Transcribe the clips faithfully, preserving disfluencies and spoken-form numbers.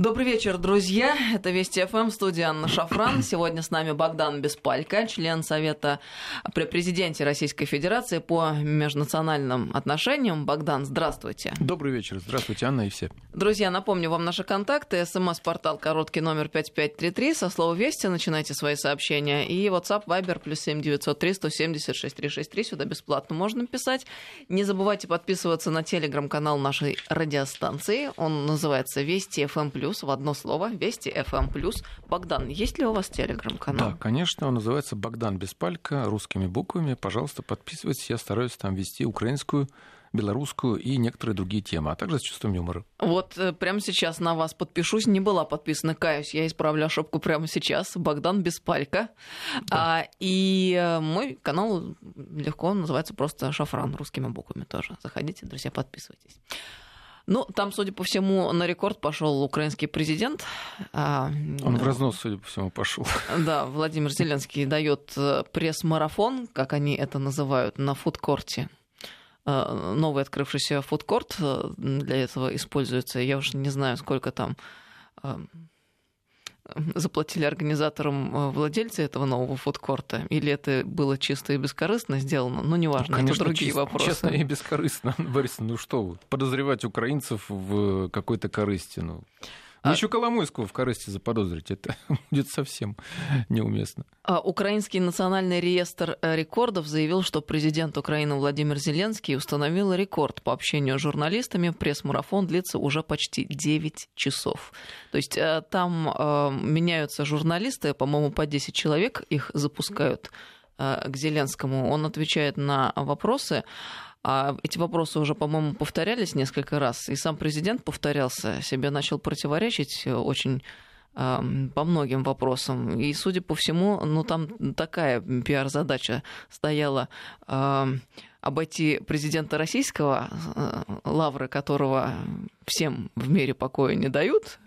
Добрый вечер, друзья. Это Вести ФМ, студия Анна Шафран. Сегодня с нами Богдан Беспалько, член Совета при президенте Российской Федерации по межнациональным отношениям. Богдан, здравствуйте. Добрый вечер. Здравствуйте, Анна и все. Друзья, напомню вам наши контакты. СМС-портал короткий номер пять пять три три. Со слова «Вести» начинайте свои сообщения. И WhatsApp, Viber, плюс семь девятьсот три сто семьдесят шесть триста шестьдесят три. Сюда бесплатно можно писать. Не забывайте подписываться на телеграм-канал нашей радиостанции. Он называется «Вести ФМ плюс». В одно слово, Вести ФМ плюс. Богдан, есть ли у вас телеграм-канал? Да, конечно, он называется Богдан Беспалько, русскими буквами. Пожалуйста, подписывайтесь, я стараюсь там вести украинскую, белорусскую и некоторые другие темы, а также с чувством юмора. Вот прямо сейчас на вас подпишусь, не была подписана, каюсь, я исправлю ошибку прямо сейчас. Богдан Беспалько. Да. А, и мой канал легко называется просто Шафран, русскими буквами тоже. Заходите, друзья, подписывайтесь. Ну, там, судя по всему, на рекорд пошел украинский президент. Он в разнос, судя по всему, пошел. Да, Владимир Зеленский дает пресс-марафон, как они это называют, на фудкорте. Новый открывшийся фудкорт для этого используется. Я уже не знаю, сколько там заплатили организаторам владельцы этого нового фудкорта? Или это было чисто и бескорыстно сделано? Ну, неважно, ну, конечно, это другие честно, вопросы. Честно и бескорыстно. Борис, ну что вы, подозревать украинцев в какой-то корысти. Ну, а... еще Коломойского в корысти заподозрить. Это будет совсем неуместно. А Украинский национальный реестр рекордов заявил, что президент Украины Владимир Зеленский установил рекорд по общению с журналистами. Пресс-марафон длится уже почти девять часов. То есть там э, меняются журналисты, по-моему, по десять человек их запускают э, к Зеленскому. Он отвечает на вопросы. А эти вопросы уже, по-моему, повторялись несколько раз. И сам президент повторялся, себе начал противоречить очень э, по многим вопросам. И, судя по всему, ну там такая пиар-задача стояла э, обойти президента российского, э, лавры которого всем в мире покоя не дают,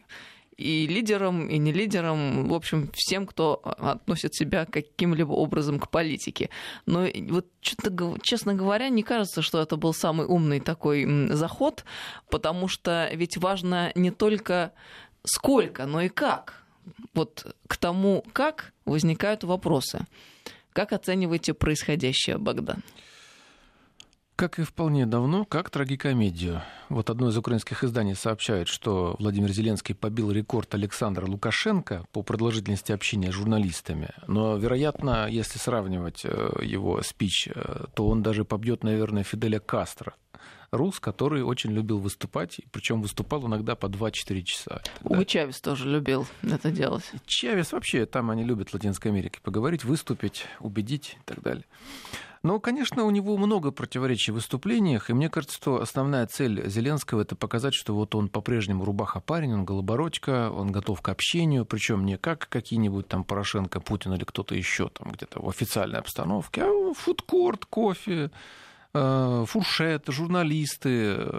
и лидерам, и не лидерам, в общем, всем, кто относит себя каким-либо образом к политике. Но вот, честно говоря, не кажется, что это был самый умный такой заход, потому что ведь важно не только сколько, но и как. Вот к тому, как возникают вопросы. Как оцениваете происходящее, Богдан? Как и вполне давно, как трагикомедию. Вот одно из украинских изданий сообщает, что Владимир Зеленский побил рекорд Александра Лукашенко по продолжительности общения с журналистами. Но, вероятно, если сравнивать его спич, то он даже побьет, наверное, Фиделя Кастро. Рус, который очень любил выступать, причем выступал иногда по два-четыре часа. Тогда... Ой, Чавес тоже любил это делать. Чавес вообще, там они любят в Латинской Америке поговорить, выступить, убедить и так далее. Но, конечно, у него много противоречий в выступлениях, и мне кажется, что основная цель Зеленского – это показать, что вот он по-прежнему рубаха парень, он Голобородько, он готов к общению, причем не как какие-нибудь там Порошенко, Путин или кто-то еще там где-то в официальной обстановке, а фудкорт, кофе, фуршет, журналисты,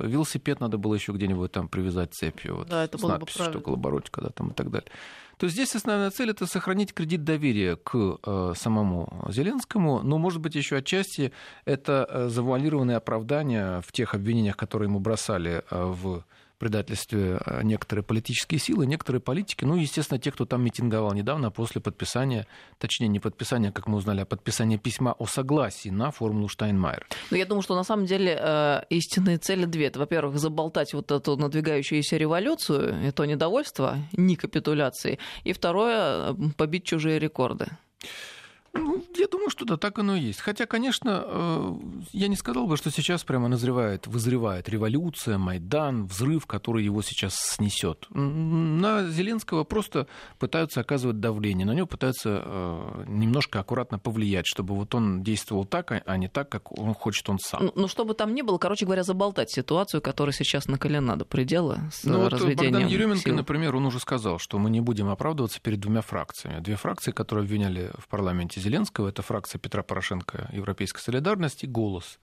велосипед надо было еще где-нибудь там привязать цепью, вот, да, это с было надписью, бы что Голобородько, да, там и так далее. То есть здесь основная цель – это сохранить кредит доверия к э, самому Зеленскому, но, может быть, еще отчасти это завуалированные оправдания в тех обвинениях, которые ему бросали в предательстве некоторые политические силы, некоторые политики, ну, естественно, те, кто там митинговал недавно после подписания, точнее, не подписания, как мы узнали, а подписания письма о согласии на формулу Штайнмайер. Ну, я думаю, что на самом деле э, истинные цели две. Это, во-первых, заболтать вот эту надвигающуюся революцию, это недовольство, не капитуляции, и второе, побить чужие рекорды. Ну, я думаю, что да, так оно и есть. Хотя, конечно, я не сказал бы, что сейчас прямо назревает, вызревает революция, Майдан, взрыв, который его сейчас снесет. На Зеленского просто пытаются оказывать давление, на него пытаются немножко аккуратно повлиять, чтобы вот он действовал так, а не так, как он хочет он сам. Ну, ну что бы там ни было, короче говоря, заболтать ситуацию, которая сейчас накалена до предела с ну, разведением вот Богдан Еременко, сил. Например, он уже сказал, что мы не будем оправдываться перед двумя фракциями. Две фракции, которые обвиняли в парламенте Зеленского, это фракция Петра Порошенко, Европейская Солидарность и Голос,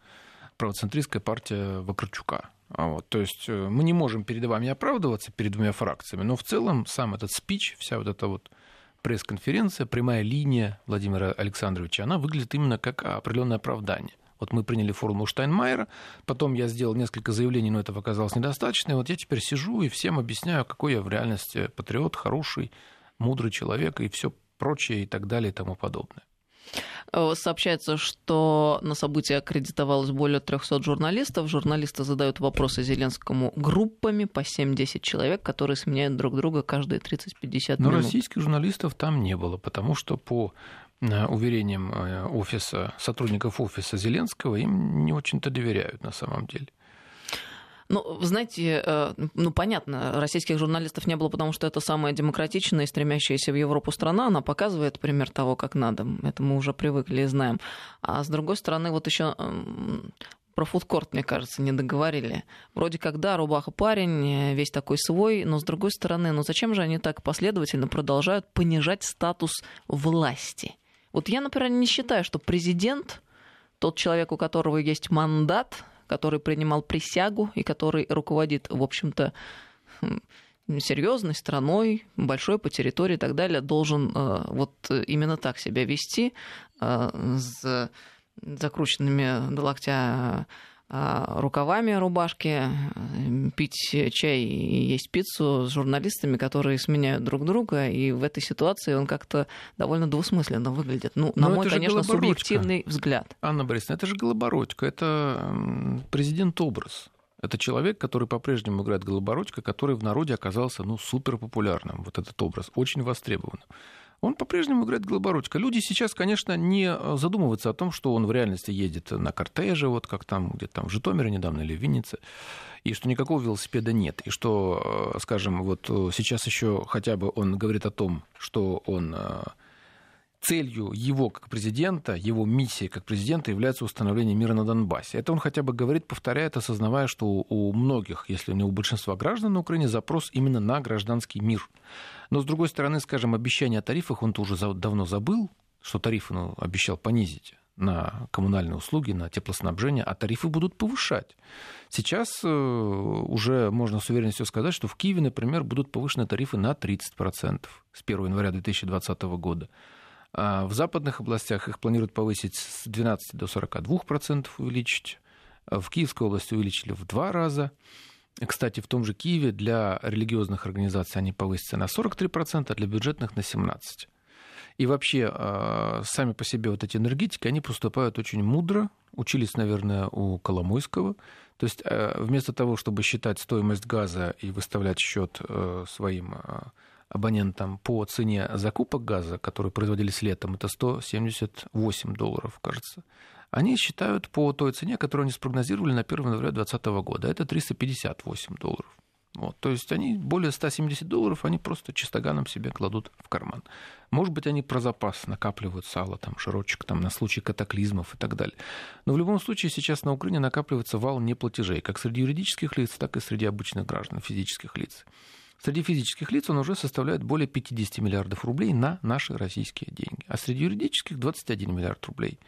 правоцентристская партия Вакарчука. Вот. То есть мы не можем перед вами оправдываться, перед двумя фракциями, но в целом сам этот спич, вся вот эта вот пресс-конференция, прямая линия Владимира Александровича, она выглядит именно как определенное оправдание. Вот мы приняли формулу Штайнмайера, потом я сделал несколько заявлений, но этого оказалось недостаточно. И вот я теперь сижу и всем объясняю, какой я в реальности патриот, хороший, мудрый человек и все прочее и так далее и тому подобное. Сообщается, что на событии аккредитовалось более трехсот журналистов. Журналисты задают вопросы Зеленскому группами по семь-десять человек, которые сменяют друг друга каждые тридцать-пятьдесят минут. Но российских журналистов там не было, потому что по уверениям офиса, сотрудников офиса Зеленского, им не очень-то доверяют на самом деле. Ну, знаете, ну, понятно, российских журналистов не было, потому что это самая демократичная и стремящаяся в Европу страна. Она показывает пример того, как надо. Это мы уже привыкли и знаем. А с другой стороны, вот еще про фудкорт, мне кажется, не договорили. Вроде как, да, рубаха парень, весь такой свой, но с другой стороны, ну зачем же они так последовательно продолжают понижать статус власти? Вот я, например, не считаю, что президент, тот человек, у которого есть мандат, который принимал присягу и который руководит, в общем-то, серьезной страной, большой по территории и так далее, должен э, вот именно так себя вести, э, с закрученными до локтя э, рукавами рубашки, пить чай и есть пиццу с журналистами, которые сменяют друг друга, и в этой ситуации он как-то довольно двусмысленно выглядит. Ну, на Но мой, конечно, субъективный взгляд. Анна Борисовна, это же Голобородько, это президент-образ. Это человек, который по-прежнему играет Голобородько, который в народе оказался, ну, суперпопулярным, вот этот образ, очень востребованным. Он по-прежнему играет Голобородько. Люди сейчас, конечно, не задумываются о том, что он в реальности едет на кортеже, вот как там, где-то там в Житомире недавно или в Виннице, и что никакого велосипеда нет. И что, скажем, вот сейчас еще хотя бы он говорит о том, что он... Целью его как президента, его миссии как президента является установление мира на Донбассе. Это он хотя бы говорит, повторяет, осознавая, что у многих, если не у большинства граждан на Украине, запрос именно на гражданский мир. Но, с другой стороны, скажем, обещание о тарифах он-то уже давно забыл, что тарифы он обещал понизить на коммунальные услуги, на теплоснабжение, а тарифы будут повышать. Сейчас уже можно с уверенностью сказать, что в Киеве, например, будут повышены тарифы на тридцать процентов с первого января две тысячи двадцатого года. В западных областях их планируют повысить с двенадцати до сорока двух процентов, увеличить. В Киевской области увеличили в два раза. Кстати, в том же Киеве для религиозных организаций они повысятся на сорок три процента, а для бюджетных на семнадцать процентов. И вообще, сами по себе вот эти энергетики, они поступают очень мудро, учились, наверное, у Коломойского. То есть вместо того, чтобы считать стоимость газа и выставлять счет своим абонентам по цене закупок газа, которые производились летом, это сто семьдесят восемь долларов, кажется, они считают по той цене, которую они спрогнозировали на первое января две тысячи двадцатого года, это триста пятьдесят восемь долларов. Вот. То есть они более сто семьдесят долларов, они просто чистоганом себе кладут в карман. Может быть, они про запас накапливают сало, там, широчек там, на случай катаклизмов и так далее. Но в любом случае сейчас на Украине накапливается вал неплатежей, как среди юридических лиц, так и среди обычных граждан, физических лиц. Среди физических лиц он уже составляет более пятидесяти миллиардов рублей на наши российские деньги. А среди юридических двадцать один миллиард рублей.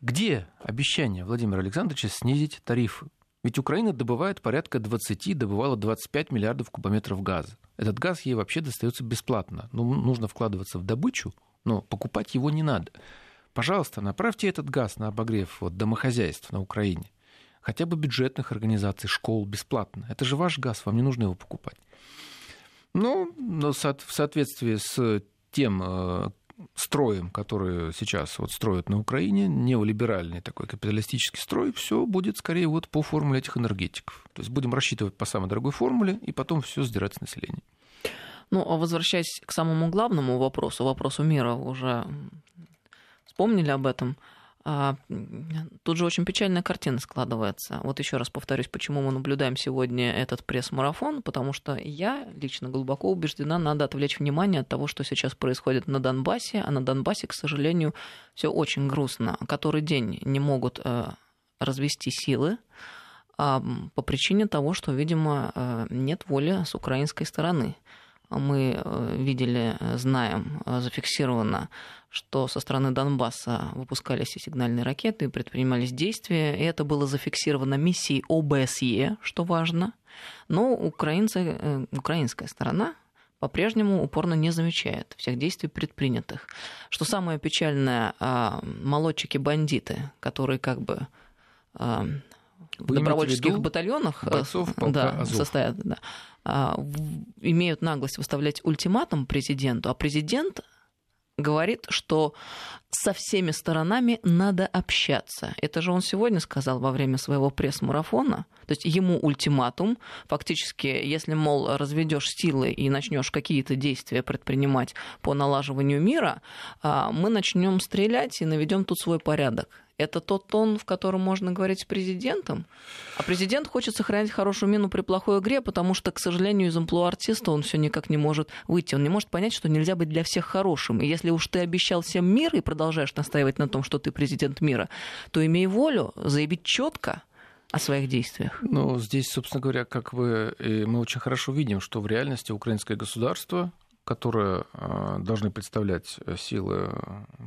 Где обещание Владимира Александровича снизить тарифы? Ведь Украина добывает порядка двадцати, добывала двадцать пять миллиардов кубометров газа. Этот газ ей вообще достается бесплатно. Ну, нужно вкладываться в добычу, но покупать его не надо. Пожалуйста, направьте этот газ на обогрев вот, домохозяйств на Украине. Хотя бы бюджетных организаций, школ бесплатно. Это же ваш газ, вам не нужно его покупать. Ну, в соответствии с тем строем, который сейчас вот строят на Украине, неолиберальный такой капиталистический строй, все будет скорее вот по формуле этих энергетиков. То есть будем рассчитывать по самой дорогой формуле и потом все сдирать с населения. Ну, а возвращаясь к самому главному вопросу, вопросу мира, уже вспомнили об этом. Тут же очень печальная картина складывается. Вот еще раз повторюсь, почему мы наблюдаем сегодня этот пресс-марафон, потому что я лично глубоко убеждена, надо отвлечь внимание от того, что сейчас происходит на Донбассе, а на Донбассе, к сожалению, все очень грустно. Который день не могут развести силы по причине того, что, видимо, нет воли с украинской стороны. Мы видели, знаем, зафиксировано, что со стороны Донбасса выпускались и сигнальные ракеты, и предпринимались действия, и это было зафиксировано миссией о бэ эс е, что важно. Но украинцы, украинская сторона по-прежнему упорно не замечает всех действий предпринятых. Что самое печальное, молодчики-бандиты, которые как бы в добровольческих батальонах бойцов, да, состоят, да, имеют наглость выставлять ультиматум президенту, а президент говорит, что со всеми сторонами надо общаться. Это же он сегодня сказал во время своего пресс-марафона. То есть ему ультиматум. Фактически, если, мол, разведешь силы и начнешь какие-то действия предпринимать по налаживанию мира, мы начнем стрелять и наведем тут свой порядок. Это тот тон, в котором можно говорить с президентом. А президент хочет сохранять хорошую мину при плохой игре, потому что, к сожалению, из амплуа артиста он все никак не может выйти. Он не может понять, что нельзя быть для всех хорошим. И если уж ты обещал всем мир и продолжаешь настаивать на том, что ты президент мира, то имей волю заявить четко о своих действиях. Ну, здесь, собственно говоря, как вы, мы очень хорошо видим, что в реальности украинское государство, которое должны представлять силы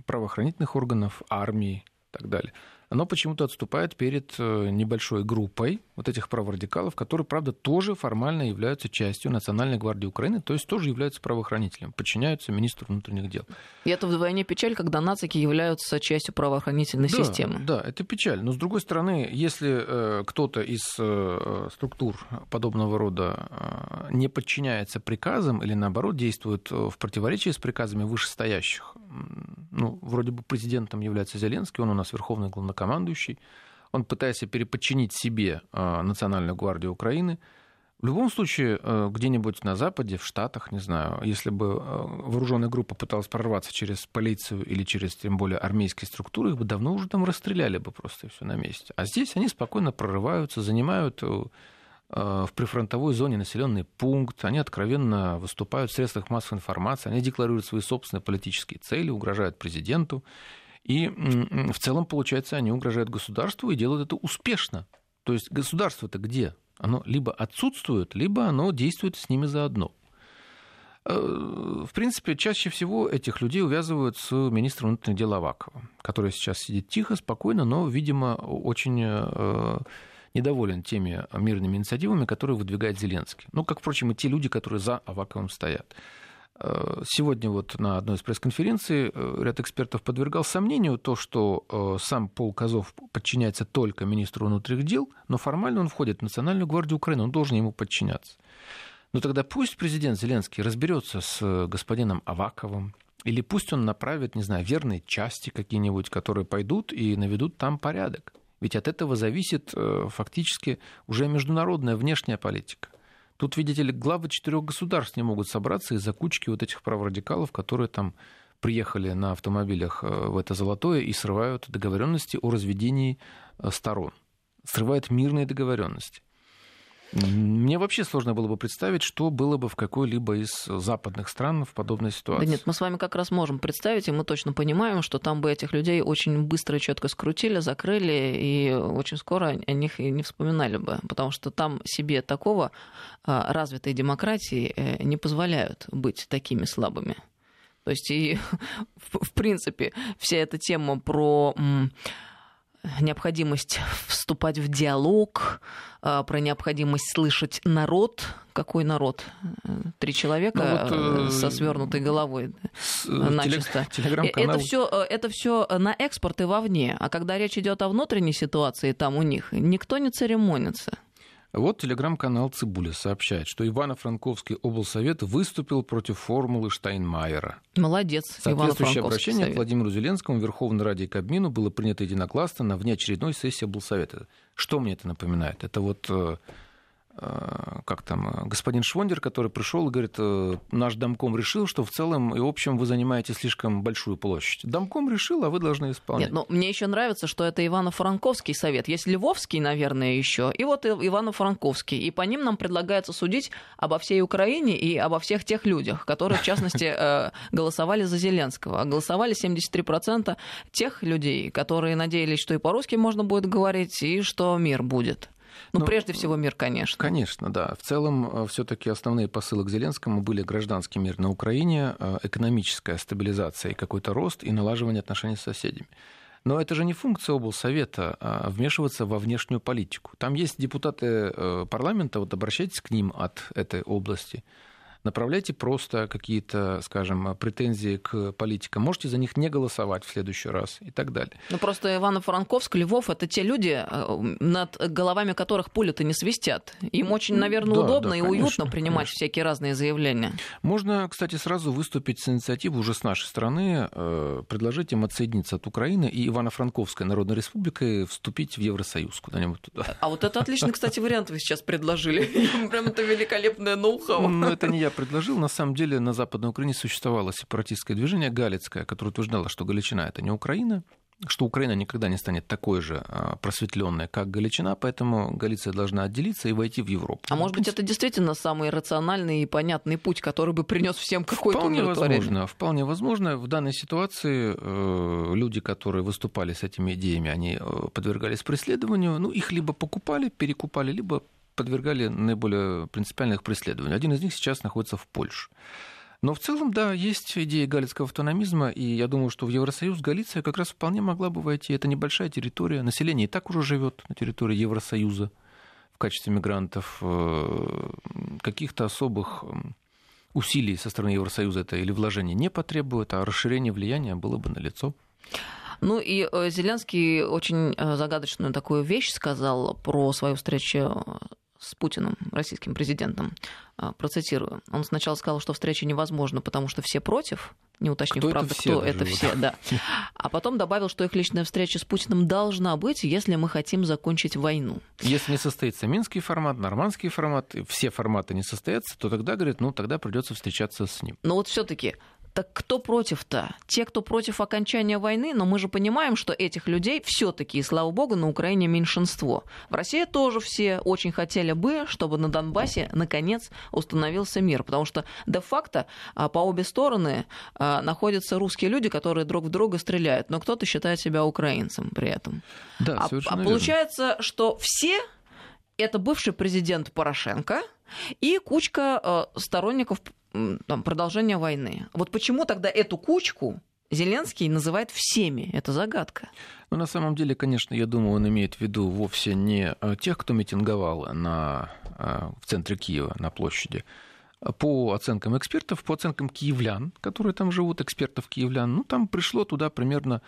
правоохранительных органов, армии, и так далее, оно почему-то отступает перед небольшой группой вот этих праворадикалов, которые, правда, тоже формально являются частью Национальной гвардии Украины, то есть тоже являются правоохранителем, подчиняются министру внутренних дел. И это вдвойне печаль, когда нацики являются частью правоохранительной да, системы. Да, это печаль. Но, с другой стороны, если кто-то из структур подобного рода не подчиняется приказам или, наоборот, действует в противоречии с приказами вышестоящих, ну, вроде бы президентом является Зеленский, он у нас верховный главнокомандующий, командующий, он пытается переподчинить себе Национальную гвардию Украины. В любом случае, где-нибудь на Западе, в Штатах, не знаю, если бы вооруженная группа пыталась прорваться через полицию или через, тем более, армейские структуры, их бы давно уже там расстреляли бы просто и все на месте. А здесь они спокойно прорываются, занимают в прифронтовой зоне населенный пункт, они откровенно выступают в средствах массовой информации, они декларируют свои собственные политические цели, угрожают президенту. И в целом, получается, они угрожают государству и делают это успешно. То есть государство-то где? Оно либо отсутствует, либо оно действует с ними заодно. В принципе, чаще всего этих людей увязывают с министром внутренних дел Аваковым, который сейчас сидит тихо, спокойно, но, видимо, очень недоволен теми мирными инициативами, которые выдвигает Зеленский. Ну, как, впрочем, и те люди, которые за Аваковым стоят. Сегодня вот на одной из пресс-конференций ряд экспертов подвергал сомнению то, что сам Пол Козов подчиняется только министру внутренних дел, но формально он входит в Национальную гвардию Украины, он должен ему подчиняться. Но тогда пусть президент Зеленский разберется с господином Аваковым, или пусть он направит, не знаю, верные части какие-нибудь, которые пойдут и наведут там порядок. Ведь от этого зависит фактически уже международная внешняя политика. Тут, видите ли, главы четырех государств не могут собраться из-за кучки вот этих праворадикалов, которые там приехали на автомобилях в это золотое и срывают договоренности о разведении сторон, срывают мирные договоренности. Мне вообще сложно было бы представить, что было бы в какой-либо из западных стран в подобной ситуации. Да нет, мы с вами как раз можем представить, и мы точно понимаем, что там бы этих людей очень быстро и четко скрутили, закрыли, и очень скоро о них и не вспоминали бы, потому что там себе такого развитой демократии не позволяют быть такими слабыми. То есть и, в принципе, вся эта тема про необходимость вступать в диалог, про необходимость слышать народ. Какой народ? Три человека ну, вот, со свернутой головой с, начисто. Это все, это все на экспорт и вовне. А когда речь идет о внутренней ситуации там у них, никто не церемонится. Вот телеграм-канал Цибуля сообщает, что Ивано-Франковский облсовет выступил против формулы Штайнмайера. Молодец, Ивано-Франковский. Соответствующее обращение совет. К Владимиру Зеленскому, Верховной Раде и Кабмину было принято единогласно на внеочередной сессии облсовета. Что мне это напоминает? Это вот э, как там, господин Швондер, который пришел и говорит, э, наш домком решил, что в целом и общем вы занимаете слишком большую площадь. Домком решил, а вы должны исполнять. Нет, но мне еще нравится, что это Ивано-Франковский совет. Есть Львовский, наверное, еще, и вот Ивано-Франковский. И по ним нам предлагается судить обо всей Украине и обо всех тех людях, которые, в частности, голосовали за Зеленского. А голосовали семьдесят три процента тех людей, которые надеялись, что и по-русски можно будет говорить, и что мир будет. Ну, ну, прежде всего, мир, конечно. Конечно, да. В целом, все-таки основные посылы к Зеленскому были гражданский мир на Украине, экономическая стабилизация и какой-то рост, и налаживание отношений с соседями. Но это же не функция облсовета а вмешиваться во внешнюю политику. Там есть депутаты парламента, вот обращайтесь к ним от этой области. направляйте просто какие-то, скажем, претензии к политикам, можете за них не голосовать в следующий раз и так далее. Ну просто Ивано-Франковск, Львов — это те люди, над головами которых пули-то не свистят. Им очень, наверное, да, удобно да, и конечно, уютно принимать конечно. всякие разные заявления. Можно, кстати, сразу выступить с инициативой уже с нашей стороны, предложить им отсоединиться от Украины и Ивано-Франковской Народной Республикой вступить в Евросоюз куда-нибудь туда. А вот это отличный, кстати, вариант вы сейчас предложили. Прям это великолепное ноу-хау. Ну, это не я предложил. На самом деле на Западной Украине существовало сепаратистское движение галицкое, которое утверждало, что Галичина — это не Украина, что Украина никогда не станет такой же просветленной, как Галичина, поэтому Галиция должна отделиться и войти в Европу. А ну, может быть, это действительно самый рациональный и понятный путь, который бы принес всем какое-то умиротворение? Возможно, вполне возможно. В данной ситуации э, люди, которые выступали с этими идеями, они подвергались преследованию, ну, их либо покупали, перекупали, либо подвергали наиболее принципиальных преследований. Один из них сейчас находится в Польше. Но в целом, да, есть идея галицкого автономизма, и я думаю, что в Евросоюз Галиция как раз вполне могла бы войти. Это небольшая территория, население и так уже живет на территории Евросоюза в качестве мигрантов. Каких-то особых усилий со стороны Евросоюза это или вложений не потребует, а расширение влияния было бы налицо. Ну и Зеленский очень загадочную такую вещь сказал про свою встречу с Путиным, российским президентом, процитирую. Он сначала сказал, что встреча невозможна, потому что все против, не уточнив, кто правда, это кто это все, вот. да. А потом добавил, что их личная встреча с Путиным должна быть, если мы хотим закончить войну. Если не состоится минский формат, нормандский формат, все форматы не состоятся, то тогда, говорит, ну тогда придется встречаться с ним. Но вот все-таки... Так кто против-то? Те, кто против окончания войны, но мы же понимаем, что этих людей все-таки, и слава богу, на Украине меньшинство. В России тоже все очень хотели бы, чтобы на Донбассе наконец установился мир, потому что де-факто по обе стороны находятся русские люди, которые друг в друга стреляют, но кто-то считает себя украинцем при этом. Да, а, а получается, верно. что все... Это бывший президент Порошенко и кучка э, сторонников там, продолжения войны. Вот почему тогда эту кучку Зеленский называет всеми? Это загадка. Ну, на самом деле, конечно, я думаю, он имеет в виду вовсе не тех, кто митинговал на, в центре Киева, на площади. По оценкам экспертов, по оценкам киевлян, которые там живут, экспертов киевлян, ну, там пришло туда примерно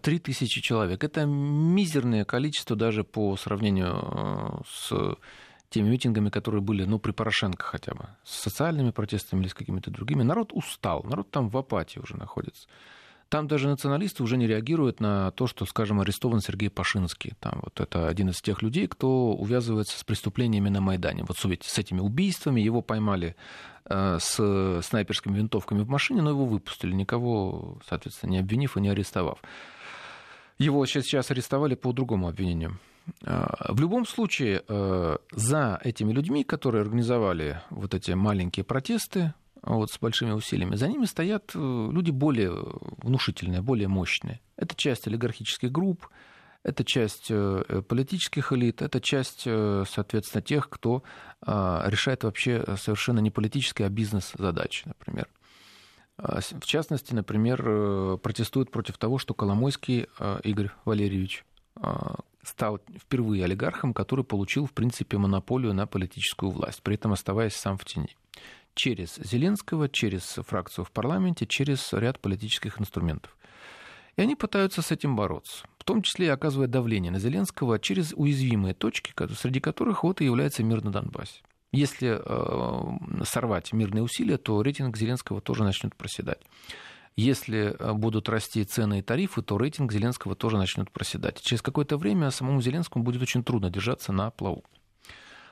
три тысячи человек. Это мизерное количество даже по сравнению с теми митингами, которые были, ну, при Порошенко хотя бы, с социальными протестами или с какими-то другими. Народ устал, народ там в апатии уже находится. Там даже националисты уже не реагируют на то, что, скажем, арестован Сергей Пашинский. Там вот это один из тех людей, кто увязывается с преступлениями на Майдане. Вот с этими убийствами его поймали с снайперскими винтовками в машине, но его выпустили, никого, соответственно, не обвинив и не арестовав. Его сейчас арестовали по другому обвинению. В любом случае, за этими людьми, которые организовали вот эти маленькие протесты, вот с большими усилиями, за ними стоят люди более внушительные, более мощные. Это часть олигархических групп, это часть политических элит, это часть, соответственно, тех, кто решает вообще совершенно не политические, а бизнес-задачи, например. В частности, например, протестуют против того, что Коломойский Игорь Валерьевич стал впервые олигархом, который получил, в принципе, монополию на политическую власть, при этом оставаясь сам в тени. Через Зеленского, через фракцию в парламенте, через ряд политических инструментов. И они пытаются с этим бороться, в том числе и оказывая давление на Зеленского через уязвимые точки, среди которых вот и является мир на Донбассе. Если э, сорвать мирные усилия, то рейтинг Зеленского тоже начнет проседать. Если будут расти цены и тарифы, то рейтинг Зеленского тоже начнет проседать. Через какое-то время самому Зеленскому будет очень трудно держаться на плаву.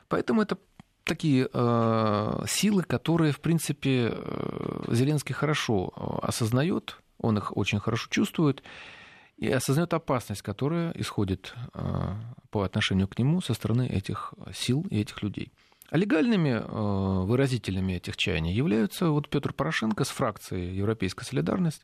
Поэтому это такие э, силы, которые, в принципе, э, Зеленский хорошо осознает, он их очень хорошо чувствует и осознает опасность, которая исходит э, по отношению к нему со стороны этих сил и этих людей. А легальными э, выразителями этих чаяний являются вот Петр Порошенко с фракцией «Европейская Солидарность»,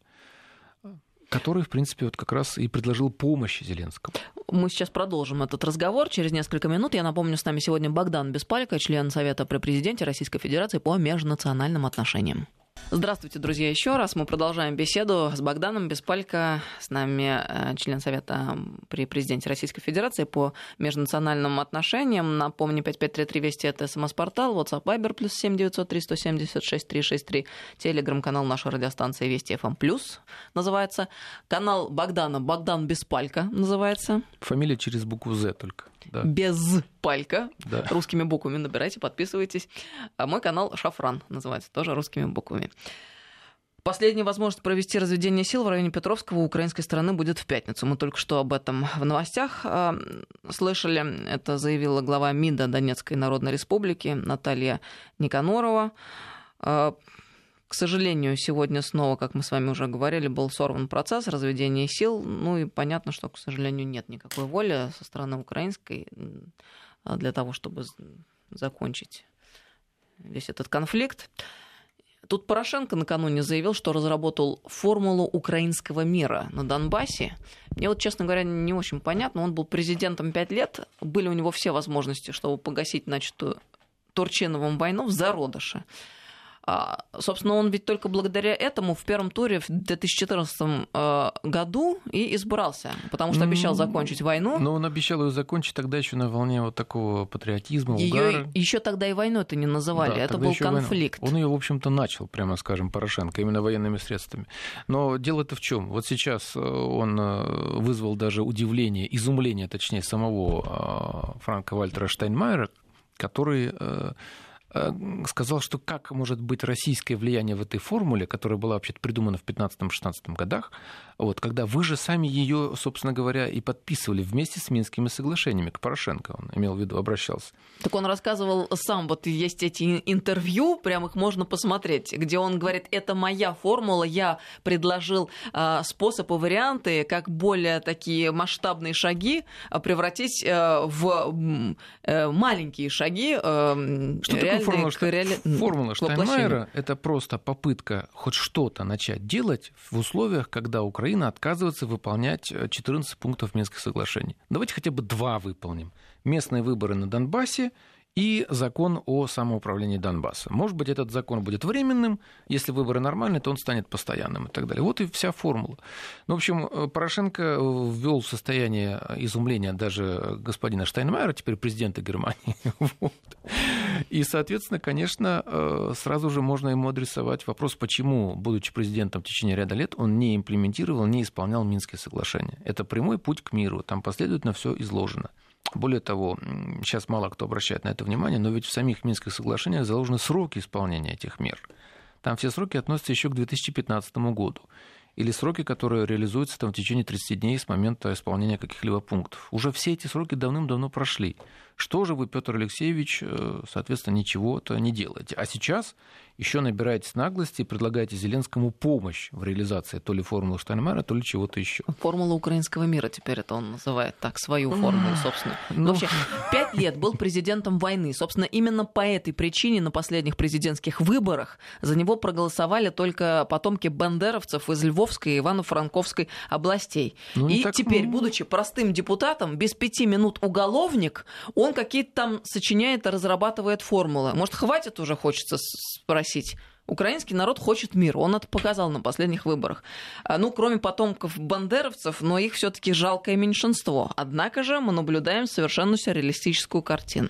который, в принципе, вот как раз и предложил помощь Зеленскому. Мы сейчас продолжим этот разговор через несколько минут. Я напомню, с нами сегодня Богдан Беспалько, член Совета при президенте Российской Федерации по межнациональным отношениям. Здравствуйте, друзья, еще раз. Мы продолжаем беседу с Богданом Беспалько. С нами член Совета при Президенте Российской Федерации по межнациональным отношениям. Напомню, пять пять три три Вести — это СМС-портал, WhatsApp, Viber, плюс семь девятьсот три сто семьдесят шесть триста шестьдесят три, Телеграм-канал нашей радиостанции Вести ФМ плюс называется. Канал Богдана Богдан Беспалько называется. Фамилия через букву З только. Да. Без палька. Да. Русскими буквами набирайте, подписывайтесь. А мой канал Шафран называется, тоже русскими буквами. Последняя возможность провести разведение сил в районе Петровского у украинской стороны будет в пятницу. Мы только что об этом в новостях э, слышали. Это заявила глава МИДа Донецкой Народной Республики Наталья Никонорова. Э, К сожалению, сегодня снова, как мы с вами уже говорили, был сорван процесс разведения сил. Ну и понятно, что, к сожалению, нет никакой воли со стороны украинской для того, чтобы закончить весь этот конфликт. Тут Порошенко накануне заявил, что разработал формулу украинского мира на Донбассе. Мне вот, честно говоря, не очень понятно. Он был президентом пять лет, были у него все возможности, чтобы погасить начатую Турчиновым войну в зародыше. Собственно, он ведь только благодаря этому в первом туре в две тысячи четырнадцатом году и избрался, потому что обещал закончить войну. Но он обещал ее закончить тогда еще на волне вот такого патриотизма, угара. Еще тогда и войну это не называли, да, это был конфликт. Войну. Он ее, в общем-то, начал, прямо скажем, Порошенко, именно военными средствами. Но дело-то в чем? Вот сейчас он вызвал даже удивление, изумление, точнее, самого Франка Вальтера Штайнмайера, который... сказал, что как может быть российское влияние в этой формуле, которая была вообще-то придумана в пятнадцатом-шестнадцатом годах, вот, когда вы же сами ее, собственно говоря, и подписывали вместе с Минскими соглашениями. К Порошенко он имел в виду, обращался. Так он рассказывал сам, вот есть эти интервью, прям их можно посмотреть, где он говорит, это моя формула, я предложил э, способ и варианты, как более такие масштабные шаги превратить э, в э, маленькие шаги. Э, что реально... Формула, реали... формула Штайнмайера — это просто попытка хоть что-то начать делать в условиях, когда Украина отказывается выполнять четырнадцать пунктов Минских соглашений. Давайте хотя бы два выполним. Местные выборы на Донбассе и закон о самоуправлении Донбасса. Может быть, этот закон будет временным. Если выборы нормальные, то он станет постоянным и так далее. Вот и вся формула. Ну, в общем, Порошенко ввел в состояние изумления даже господина Штайнмайера, теперь президента Германии. Вот. И, соответственно, конечно, сразу же можно ему адресовать вопрос, почему, будучи президентом в течение ряда лет, он не имплементировал, не исполнял Минские соглашения. Это прямой путь к миру. Там последовательно все изложено. Более того, сейчас мало кто обращает на это внимание, но ведь в самих Минских соглашениях заложены сроки исполнения этих мер. Там все сроки относятся еще к две тысячи пятнадцатому году. Или сроки, которые реализуются там в течение тридцати дней с момента исполнения каких-либо пунктов. Уже все эти сроки давным-давно прошли. Что же вы, Петр Алексеевич, соответственно, ничего-то не делаете? А сейчас еще набираетесь наглости и предлагаете Зеленскому помощь в реализации то ли формулы Штайнмайера, то ли чего-то еще. Формула украинского мира теперь это он называет так, свою формулу, собственно. Ну... Вообще, пять лет был президентом войны. Собственно, именно по этой причине на последних президентских выборах за него проголосовали только потомки бандеровцев из Львова, и Ивано-Франковской областей. Ну, и так... теперь, будучи простым депутатом, без пяти минут уголовник, он какие-то там сочиняет и разрабатывает формулы. Может, хватит уже, хочется спросить. Украинский народ хочет мир. Он это показал на последних выборах. Ну, кроме потомков бандеровцев, но их все-таки жалкое меньшинство. Однако же мы наблюдаем совершенно сюрреалистическую картину.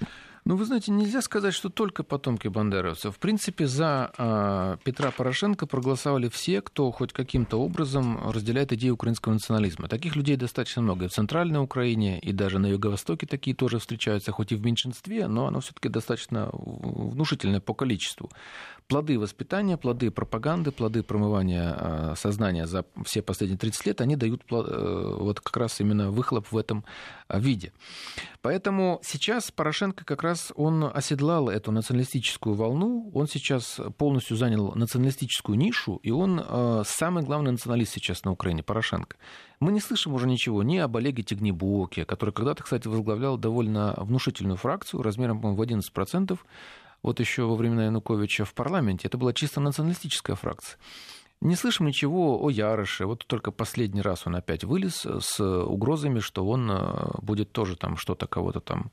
Ну, вы знаете, нельзя сказать, что только потомки бандеровцев. В принципе, за э, Петра Порошенко проголосовали все, кто хоть каким-то образом разделяет идею украинского национализма. Таких людей достаточно много и в Центральной Украине, и даже на Юго-Востоке такие тоже встречаются, хоть и в меньшинстве, но оно все-таки достаточно внушительное по количеству. Плоды воспитания, плоды пропаганды, плоды промывания э, сознания за все последние тридцать лет, они дают э, вот как раз именно выхлоп в этом э, виде. Поэтому сейчас Порошенко как раз он оседлал эту националистическую волну, он сейчас полностью занял националистическую нишу, и он э, самый главный националист сейчас на Украине, Порошенко. Мы не слышим уже ничего ни об Олеге Тягнибоке, который когда-то, кстати, возглавлял довольно внушительную фракцию размером, по-моему, в одиннадцать процентов, вот еще во времена Януковича в парламенте. Это была чисто националистическая фракция. Не слышим ничего о Яроше. Вот только последний раз он опять вылез с угрозами, что он будет тоже там что-то кого-то там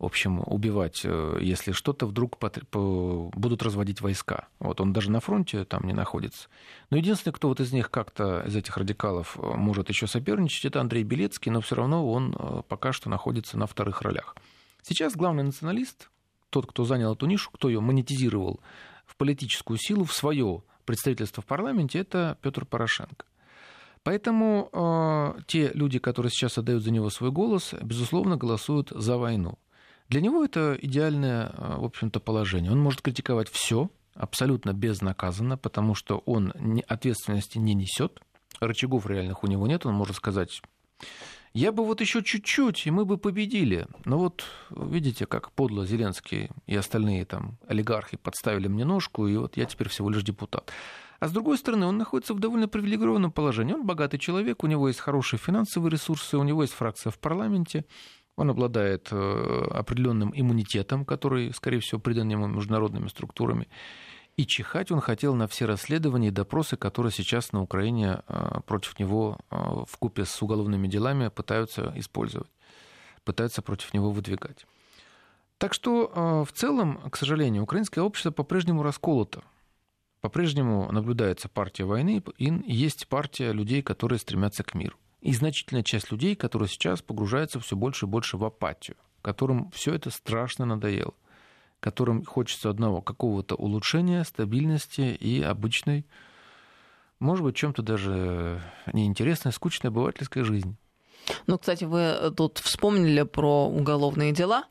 в общем, убивать, если что-то вдруг потр... будут разводить войска. Вот он даже на фронте там не находится. Но единственный, кто вот из них как-то, из этих радикалов, может еще соперничать, это Андрей Белецкий, но все равно он пока что находится на вторых ролях. Сейчас главный националист, тот, кто занял эту нишу, кто ее монетизировал в политическую силу, в свое представительство в парламенте, это Петр Порошенко. Поэтому э, те люди, которые сейчас отдают за него свой голос, безусловно, голосуют за войну. Для него это идеальное, в общем-то, положение. Он может критиковать все абсолютно безнаказанно, потому что он ответственности не несет, рычагов реальных у него нет. Он может сказать: я бы вот еще чуть-чуть, и мы бы победили. Но вот видите, как подло Зеленский и остальные там олигархи подставили мне ножку, и вот я теперь всего лишь депутат. А с другой стороны, он находится в довольно привилегированном положении. Он богатый человек, у него есть хорошие финансовые ресурсы, у него есть фракция в парламенте, он обладает определенным иммунитетом, который, скорее всего, придан ему международными структурами. И чихать он хотел на все расследования и допросы, которые сейчас на Украине против него вкупе с уголовными делами пытаются использовать, пытаются против него выдвигать. Так что в целом, к сожалению, украинское общество по-прежнему расколото. По-прежнему наблюдается партия войны, и есть партия людей, которые стремятся к миру. И значительная часть людей, которые сейчас погружаются все больше и больше в апатию, которым все это страшно надоело, которым хочется одного какого-то улучшения, стабильности и обычной, может быть, чем-то даже неинтересной, скучной обывательской жизни. Ну, кстати, вы тут вспомнили про уголовные дела.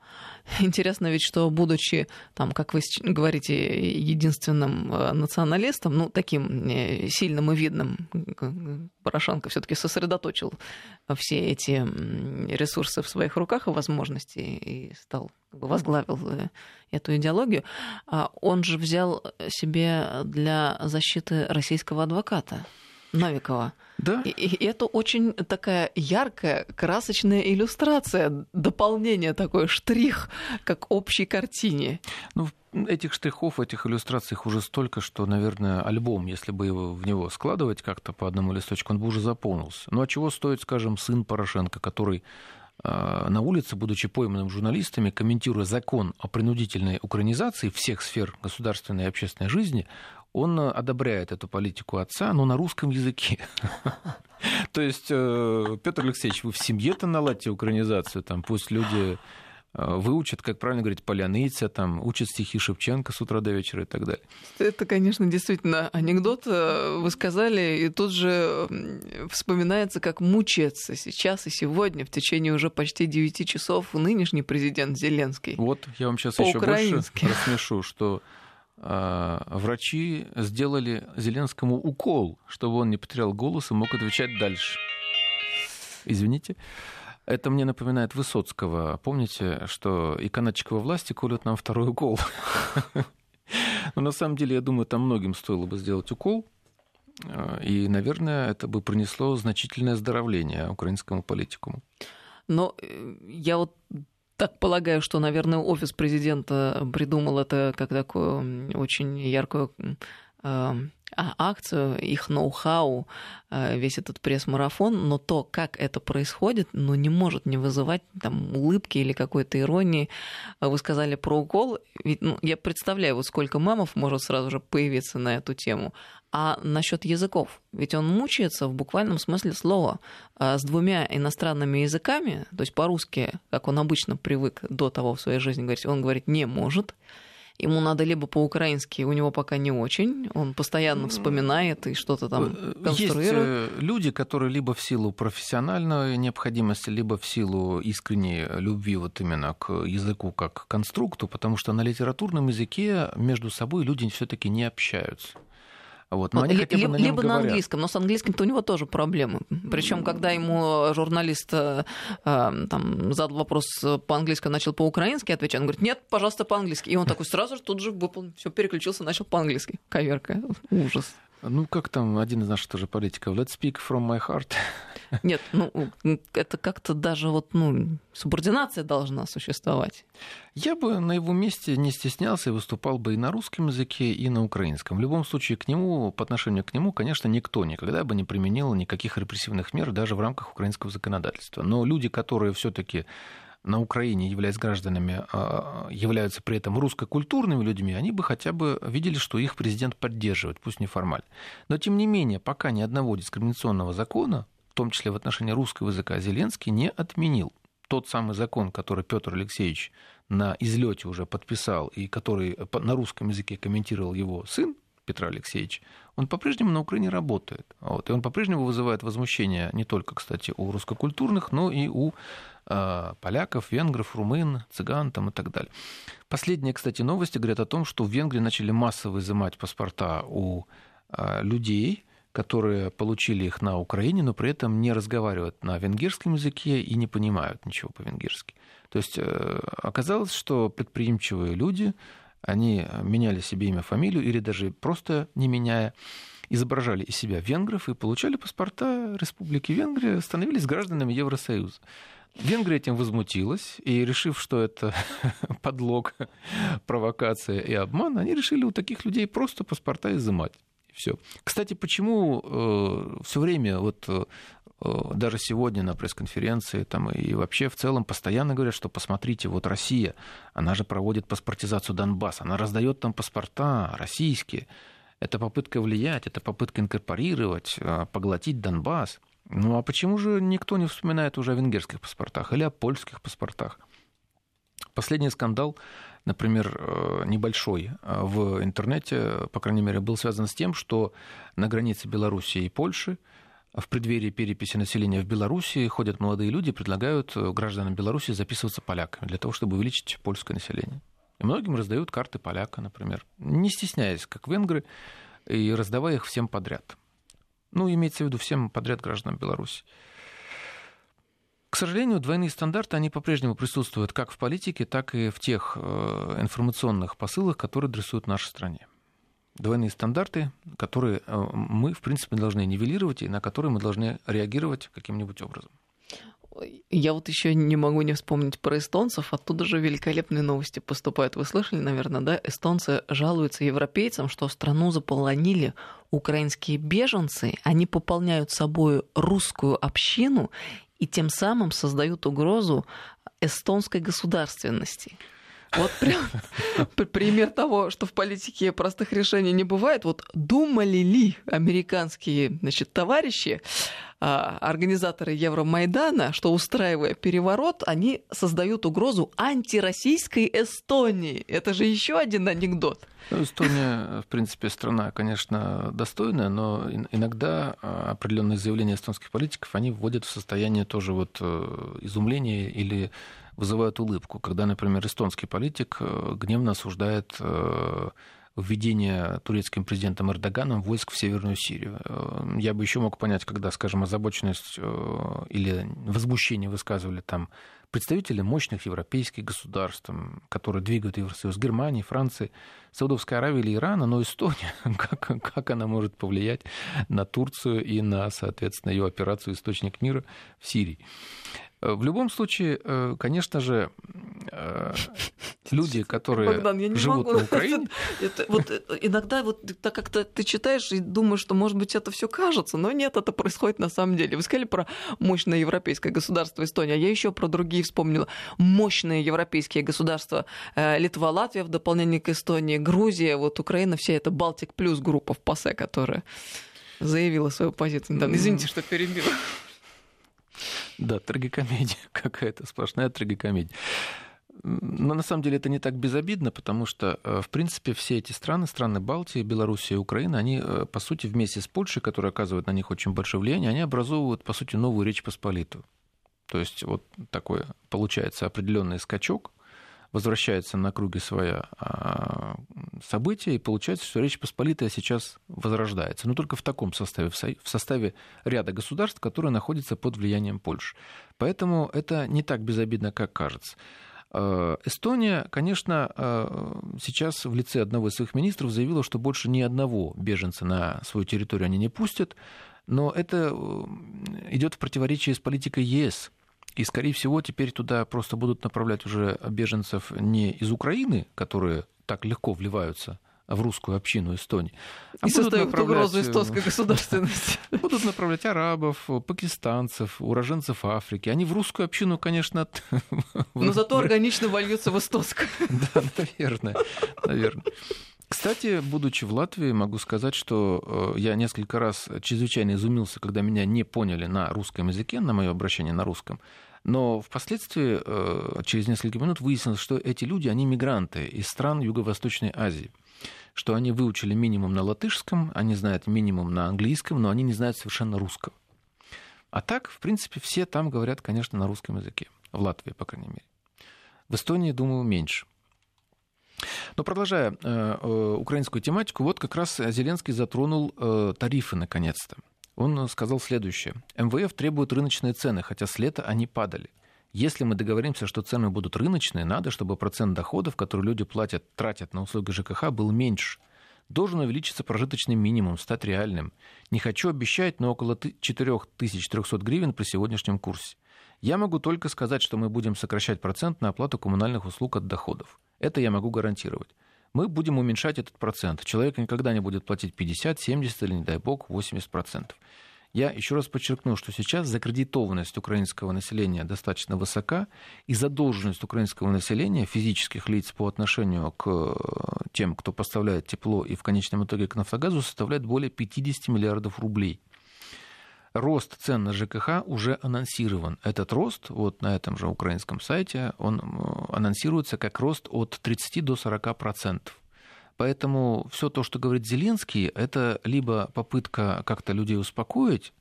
Интересно ведь, что, будучи, там, как вы говорите, единственным националистом, ну, таким сильным и видным, Порошенко все-таки сосредоточил все эти ресурсы в своих руках и возможности и стал, возглавил эту идеологию. Он же взял себе для защиты российского адвоката Новикова. Да. И, и это очень такая яркая, красочная иллюстрация, дополнение такой, штрих, как общей картине. Ну, этих штрихов, этих иллюстраций их уже столько, что, наверное, альбом, если бы его в него складывать как-то по одному листочку, он бы уже заполнился. Ну, а чего стоит, скажем, сын Порошенко, который э, на улице, будучи пойманным журналистами, комментируя закон о принудительной украинизации всех сфер государственной и общественной жизни, он одобряет эту политику отца, но на русском языке. То есть, Петр Алексеевич, вы в семье-то наладьте украинизацию, пусть люди выучат, как правильно говорить, поляныйца, учат стихи Шевченко с утра до вечера и так далее. Это, конечно, действительно анекдот. Вы сказали, и тут же вспоминается, как мучается сейчас и сегодня, в течение уже почти девяти часов, нынешний президент Зеленский. Вот, я вам сейчас еще больше рассмешу, что врачи сделали Зеленскому укол, чтобы он не потерял голос и мог отвечать дальше. Извините. Это мне напоминает Высоцкого. Помните, что и канатчик во власти колют нам второй укол? Но на самом деле, я думаю, там многим стоило бы сделать укол. И, наверное, это бы принесло значительное оздоровление украинскому политикуму. Но я вот так полагаю, что, наверное, офис президента придумал это как такую очень яркую э, акцию, их ноу-хау, э, весь этот пресс-марафон, но то, как это происходит, ну, не может не вызывать там улыбки или какой-то иронии. Вы сказали про укол, ведь, ну, я представляю, вот сколько мемов может сразу же появиться на эту тему. А насчет языков, ведь он мучается в буквальном смысле слова с двумя иностранными языками, то есть по-русски, как он обычно привык до того в своей жизни говорить, он говорить не может. Ему надо либо по-украински, у него пока не очень, он постоянно вспоминает и что-то там конструирует. Есть люди, которые либо в силу профессиональной необходимости, либо в силу искренней любви вот именно к языку как к конструкту, потому что на литературном языке между собой люди все-таки не общаются. Вот, но вот, они ли, хотя бы на нем либо говорят. На английском, но с английским-то у него тоже проблемы. Причем, когда ему журналист э, там, задал вопрос по-английски, начал по-украински отвечать, он говорит: нет, пожалуйста, по-английски. И он такой сразу же тут же выполнил, все переключился, начал по-английски. Коверка. Ужас. Ну, как там один из наших тоже политиков: let's speak from my heart. Нет, ну, это как-то даже вот, ну, субординация должна существовать. Я бы на его месте не стеснялся и выступал бы и на русском языке, и на украинском. В любом случае, к нему, по отношению к нему, конечно, никто никогда бы не применил никаких репрессивных мер даже в рамках украинского законодательства. Но люди, которые все-таки на Украине, являясь гражданами, являются при этом русско-культурными людьми, они бы хотя бы видели, что их президент поддерживает, пусть неформально. Но, тем не менее, пока ни одного дискриминационного закона, в том числе в отношении русского языка, Зеленский не отменил. Тот самый закон, который Петр Алексеевич на излете уже подписал и который на русском языке комментировал его сын, Петра Алексеевича, он по-прежнему на Украине работает. Вот. И он по-прежнему вызывает возмущение не только, кстати, у русскокультурных, но и у э, поляков, венгров, румын, цыган там, и так далее. Последние, кстати, новости говорят о том, что в Венгрии начали массово изымать паспорта у э, людей, которые получили их на Украине, но при этом не разговаривают на венгерском языке и не понимают ничего по-венгерски. То есть э, оказалось, что предприимчивые люди, они меняли себе имя, фамилию, или даже просто не меняя, изображали из себя венгров и получали паспорта Республики Венгрия, становились гражданами Евросоюза. Венгрия этим возмутилась, и, решив, что это подлог, провокация и обман, они решили у таких людей просто паспорта изымать. И все. Кстати, почему э, все время вот... даже сегодня на пресс-конференции там, и вообще в целом постоянно говорят, что посмотрите, вот Россия, она же проводит паспортизацию Донбасса, она раздает там паспорта российские. Это попытка влиять, это попытка инкорпорировать, поглотить Донбасс. Ну а почему же никто не вспоминает уже о венгерских паспортах или о польских паспортах? Последний скандал, например, небольшой в интернете, по крайней мере, был связан с тем, что на границе Белоруссии и Польши в преддверии переписи населения в Беларуси ходят молодые люди и предлагают гражданам Беларуси записываться поляками для того, чтобы увеличить польское население. И многим раздают карты поляка, например, не стесняясь, как венгры, и раздавая их всем подряд. Ну, имеется в виду всем подряд гражданам Беларуси. К сожалению, двойные стандарты, они по-прежнему присутствуют как в политике, так и в тех информационных посылах, которые адресуют нашей стране. Двойные стандарты, которые мы, в принципе, должны нивелировать и на которые мы должны реагировать каким-нибудь образом. Я вот еще не могу не вспомнить про эстонцев. Оттуда же великолепные новости поступают. Вы слышали, наверное, да? Эстонцы жалуются европейцам, что страну заполонили украинские беженцы. Они пополняют собой русскую общину и тем самым создают угрозу эстонской государственности. Вот прям пример того, что в политике простых решений не бывает. Вот думали ли американские, значит, товарищи, организаторы Евромайдана, что, устраивая переворот, они создают угрозу антироссийской Эстонии. Это же еще один анекдот. Ну, Эстония, в принципе, страна, конечно, достойная, но иногда определенные заявления эстонских политиков, они вводят в состояние тоже вот изумления или вызывают улыбку, когда, например, эстонский политик гневно осуждает введение турецким президентом Эрдоганом войск в Северную Сирию. Я бы еще мог понять, когда, скажем, озабоченность или возмущение высказывали там представители мощных европейских государств, которые двигают Евросоюз, Германии, Франции, Саудовской Аравии или Ирана, но Эстония, как, как она может повлиять на Турцию и на, соответственно, ее операцию «Источник мира» в Сирии? В любом случае, конечно же, люди, которые Богдан, я не живут могу. на Украине... Это, это, вот, иногда вот, так как-то ты читаешь и думаешь, что, может быть, это все кажется, но нет, это происходит на самом деле. Вы сказали про мощное европейское государство Эстония, а я еще про другие вспомнила. Мощные европейские государства Литва, Латвия в дополнение к Эстонии, Грузия, вот Украина, вся эта Балтик плюс группа в ПАСЕ, которая заявила свою позицию. Недавно. Извините, что перебила. Да, трагикомедия какая-то, сплошная трагикомедия. Но на самом деле это не так безобидно, потому что, в принципе, все эти страны, страны Балтии, Белоруссия и Украина, они, по сути, вместе с Польшей, которая оказывает на них очень большое влияние, они образовывают, по сути, новую Речь Посполитую. То есть вот такой получается определенный скачок, возвращается на круги своя события, и получается, что Речь Посполитая сейчас возрождается. Но только в таком составе, в составе ряда государств, которые находятся под влиянием Польши. Поэтому это не так безобидно, как кажется. Эстония, конечно, сейчас в лице одного из своих министров заявила, что больше ни одного беженца на свою территорию они не пустят, но это идет в противоречие с политикой ЕС. И, скорее всего, теперь туда просто будут направлять уже беженцев не из Украины, которые так легко вливаются в русскую общину Эстонии. А и создают угрозу эстонской государственности. Будут направлять арабов, пакистанцев, уроженцев Африки. Они в русскую общину, конечно... Но зато органично вольются в эстонскую. Да, наверное, наверное. Кстати, будучи в Латвии, могу сказать, что я несколько раз чрезвычайно изумился, когда меня не поняли на русском языке, на мое обращение на русском. Но впоследствии, через несколько минут, выяснилось, что эти люди, они мигранты из стран Юго-Восточной Азии, что они выучили минимум на латышском, они знают минимум на английском, но они не знают совершенно русского. А так, в принципе, все там говорят, конечно, на русском языке, в Латвии, по крайней мере. В Эстонии, думаю, меньше. Но продолжая э, украинскую тематику, вот как раз Зеленский затронул э, тарифы наконец-то. Он сказал следующее. МВФ требует рыночные цены, хотя с лета они падали. Если мы договоримся, что цены будут рыночные, надо, чтобы процент доходов, которые люди платят, тратят на услуги ЖКХ, был меньше. Должен увеличиться прожиточный минимум, стать реальным. Не хочу обещать, но около четыре тысячи триста гривен при сегодняшнем курсе. Я могу только сказать, что мы будем сокращать процент на оплату коммунальных услуг от доходов. Это я могу гарантировать. Мы будем уменьшать этот процент. Человек никогда не будет платить пятьдесят, семьдесят или, не дай бог, восемьдесят процентов. Я еще раз подчеркну, что сейчас закредитованность украинского населения достаточно высока, и задолженность украинского населения, физических лиц по отношению к тем, кто поставляет тепло и в конечном итоге к нафтогазу, составляет более пятьдесят миллиардов рублей. Рост цен на ЖКХ уже анонсирован. Этот рост, вот на этом же украинском сайте, он анонсируется как рост от тридцати до сорока процентов. Поэтому все то, что говорит Зеленский, это либо попытка как-то людей успокоить,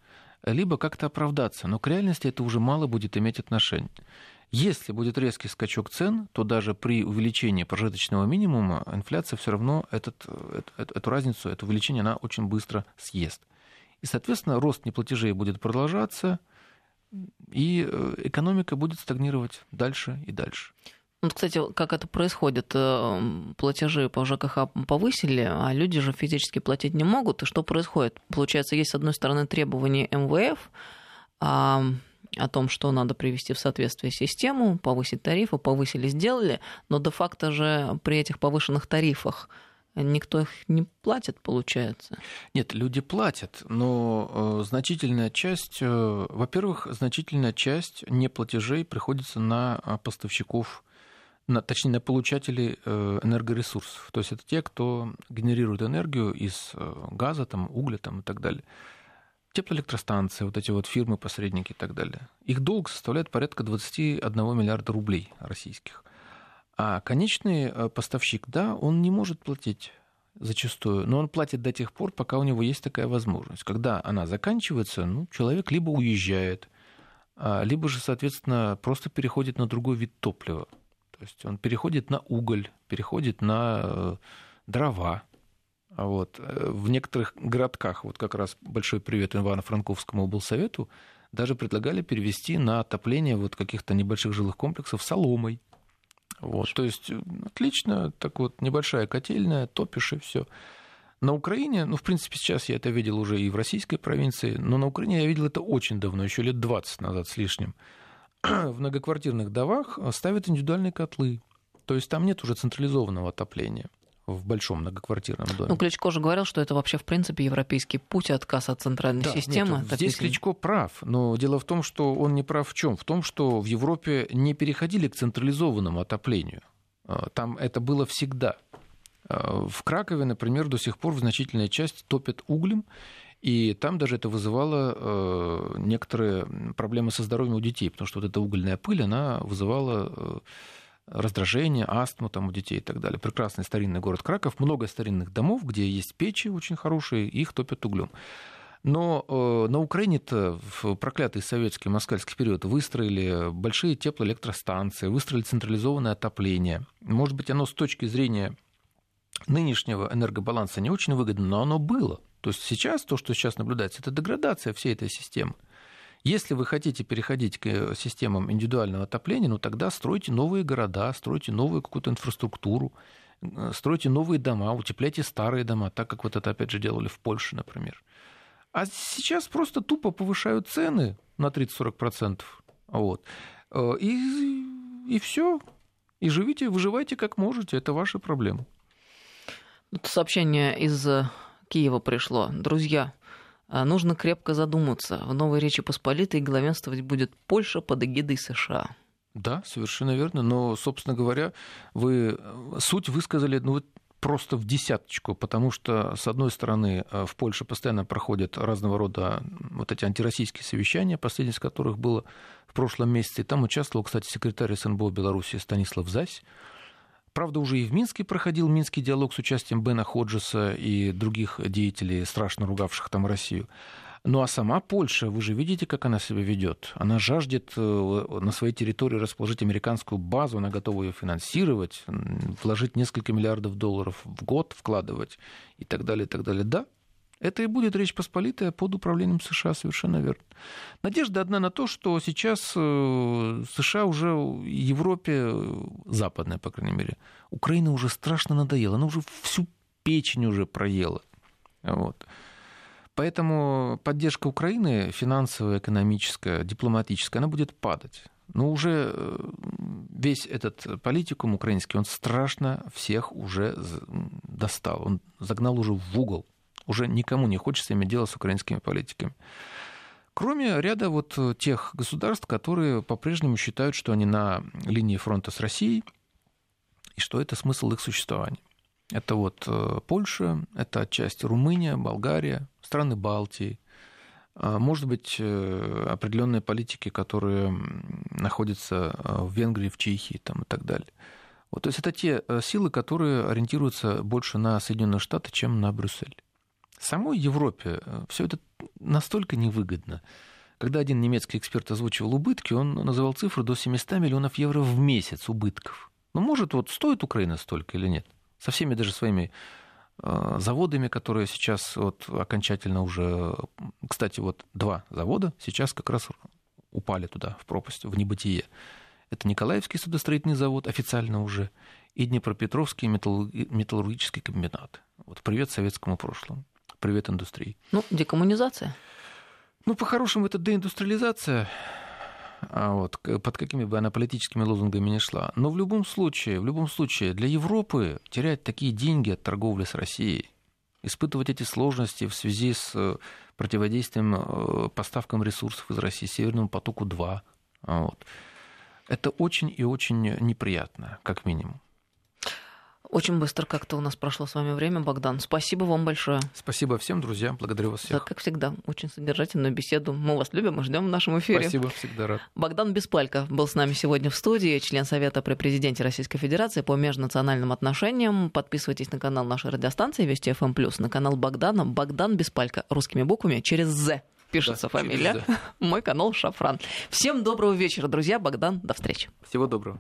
либо как-то оправдаться. Но к реальности это уже мало будет иметь отношение. Если будет резкий скачок цен, то даже при увеличении прожиточного минимума инфляция все равно этот, эту разницу, это увеличение, она очень быстро съест. И, соответственно, рост неплатежей будет продолжаться, и экономика будет стагнировать дальше и дальше. Ну, кстати, как это происходит? Платежи по ЖКХ повысили, а люди же физически платить не могут. И что происходит? Получается, есть, с одной стороны, требования МВФ а... о том, что надо привести в соответствие систему, повысить тарифы, повысили, сделали, но де-факто же при этих повышенных тарифах никто их не платит, получается. Нет, люди платят, но значительная часть, во-первых, значительная часть неплатежей приходится на поставщиков, на, точнее, на получателей энергоресурсов. То есть это те, кто генерирует энергию из газа, там, угля там, и так далее. Теплоэлектростанции, вот эти вот фирмы-посредники и так далее. Их долг составляет порядка двадцати одного миллиарда рублей российских. А конечный поставщик, да, он не может платить зачастую, но он платит до тех пор, пока у него есть такая возможность. Когда она заканчивается, ну, человек либо уезжает, либо же, соответственно, просто переходит на другой вид топлива. То есть он переходит на уголь, переходит на дрова. Вот. В некоторых городках, вот как раз большой привет Ивано-Франковскому облсовету, даже предлагали перевести на отопление вот каких-то небольших жилых комплексов соломой. Вот. То есть отлично, так вот небольшая котельная, топишь и все. На Украине, ну в принципе сейчас я это видел уже и в российской провинции, но на Украине я видел это очень давно, еще лет двадцать назад с лишним. В многоквартирных домах ставят индивидуальные котлы, то есть там нет уже централизованного отопления в большом многоквартирном доме. Ну, Кличко же говорил, что это вообще, в принципе, европейский путь, отказ от центральной да, системы. Нет, здесь песня. Кличко прав, но дело в том, что он не прав в чем? В том, что в Европе не переходили к централизованному отоплению. Там это было всегда. В Кракове, например, до сих пор в значительной части топят углем, и там даже это вызывало некоторые проблемы со здоровьем у детей, потому что вот эта угольная пыль, она вызывала... раздражение, астму там у детей и так далее. Прекрасный старинный город Краков. Много старинных домов, где есть печи очень хорошие, их топят углем. Но э, на Украине-то в проклятый советский москальский период выстроили большие теплоэлектростанции, выстроили централизованное отопление. Может быть, оно с точки зрения нынешнего энергобаланса не очень выгодно, но оно было. То есть сейчас то, что сейчас наблюдается, это деградация всей этой системы. Если вы хотите переходить к системам индивидуального отопления, ну тогда стройте новые города, стройте новую какую-то инфраструктуру, стройте новые дома, утепляйте старые дома, так как вот это опять же делали в Польше, например. А сейчас просто тупо повышают цены на тридцать-сорок процентов. Вот. И, и все. И живите, выживайте как можете, это ваши проблемы. Это сообщение из Киева пришло. Друзья, нужно крепко задуматься. В новой Речи Посполитой главенствовать будет Польша под эгидой США. Да, совершенно верно. Но, собственно говоря, вы суть высказали, ну, вот просто в десяточку, потому что, с одной стороны, в Польше постоянно проходят разного рода вот эти антироссийские совещания, последнее из которых было в прошлом месяце. Там участвовал, кстати, секретарь СНБО Беларуси Станислав Зась. Правда, уже и в Минске проходил Минский диалог с участием Бена Ходжеса и других деятелей, страшно ругавших там Россию. Ну а сама Польша, вы же видите, как она себя ведет. Она жаждет на своей территории расположить американскую базу, она готова ее финансировать, вложить несколько миллиардов долларов в год, вкладывать и так далее, и так далее. Да, это и будет Речь Посполитая под управлением США, совершенно верно. Надежда одна на то, что сейчас США уже в Европе, западная, по крайней мере, Украина уже страшно надоела, она уже всю печень уже проела. Вот. Поэтому поддержка Украины финансовая, экономическая, дипломатическая, она будет падать. Но уже весь этот политикум украинский, он страшно всех уже достал. Он загнал уже в угол. Уже никому не хочется иметь дело с украинскими политиками. Кроме ряда вот тех государств, которые по-прежнему считают, что они на линии фронта с Россией, и что это смысл их существования. Это вот Польша, это отчасти Румыния, Болгария, страны Балтии. Может быть, определенные политики, которые находятся в Венгрии, в Чехии там, и так далее. Вот, то есть это те силы, которые ориентируются больше на Соединенные Штаты, чем на Брюссель. Самой Европе все это настолько невыгодно. Когда один немецкий эксперт озвучивал убытки, он называл цифру до семьсот миллионов евро в месяц убытков. Ну, может, вот стоит Украина столько или нет? Со всеми даже своими э, заводами, которые сейчас вот окончательно уже... Кстати, вот два завода сейчас как раз упали туда, в пропасть, в небытие. Это Николаевский судостроительный завод официально уже и Днепропетровский металл... металлургический комбинат. Вот привет советскому прошлому, привет индустрии. Ну, декоммунизация. Ну, по-хорошему, это деиндустриализация. Вот, под какими бы она политическими лозунгами ни шла. Но в любом случае, в любом случае для Европы терять такие деньги от торговли с Россией, испытывать эти сложности в связи с противодействием поставкам ресурсов из России, Северному потоку два, вот, это очень и очень неприятно, как минимум. Очень быстро как-то у нас прошло с вами время, Богдан. Спасибо вам большое. Спасибо всем, друзья. Благодарю вас всех. Да, как всегда, очень содержательную беседу. Мы вас любим и ждем в нашем эфире. Спасибо, всегда рад. Богдан Беспалько был с нами сегодня в студии, член Совета при Президенте Российской Федерации по межнациональным отношениям. Подписывайтесь на канал нашей радиостанции Вести эф эм плюс, на канал Богдана. Богдан Беспалько русскими буквами через «З» пишется, да, фамилия. Мой канал Шафран. Всем доброго вечера, друзья. Богдан, до встречи. Всего доброго.